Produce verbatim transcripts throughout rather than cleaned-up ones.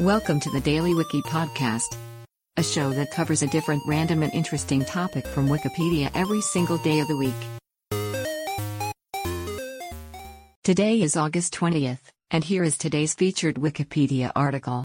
Welcome to the Daily Wiki podcast, a show that covers a different random and interesting topic from Wikipedia every single day of the week. Today is August twentieth, and here is today's featured Wikipedia article.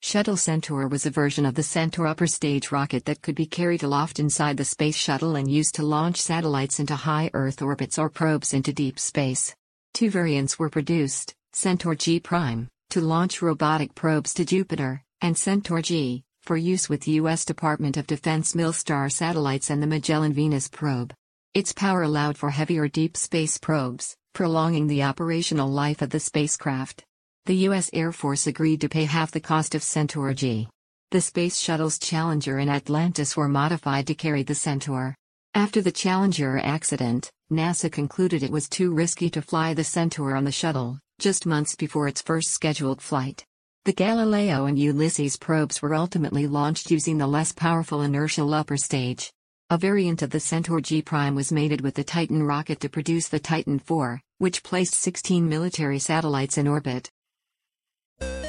Shuttle Centaur was a version of the Centaur upper stage rocket that could be carried aloft inside the space shuttle and used to launch satellites into high Earth orbits or probes into deep space. Two variants were produced, Centaur G prime, to launch robotic probes to Jupiter, and Centaur G, for use with U S Department of Defense Milstar satellites and the Magellan-Venus probe. Its power allowed for heavier deep space probes, prolonging the operational life of the spacecraft. The U S Air Force agreed to pay half the cost of Centaur G. The space shuttles Challenger and Atlantis were modified to carry the Centaur. After the Challenger accident, NASA concluded it was too risky to fly the Centaur on the shuttle, just months before its first scheduled flight. The Galileo and Ulysses probes were ultimately launched using the less powerful inertial upper stage. A variant of the Centaur G prime was mated with the Titan rocket to produce the Titan four, which placed sixteen military satellites in orbit.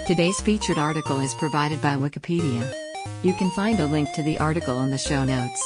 Today's featured article is provided by Wikipedia. You can find a link to the article in the show notes.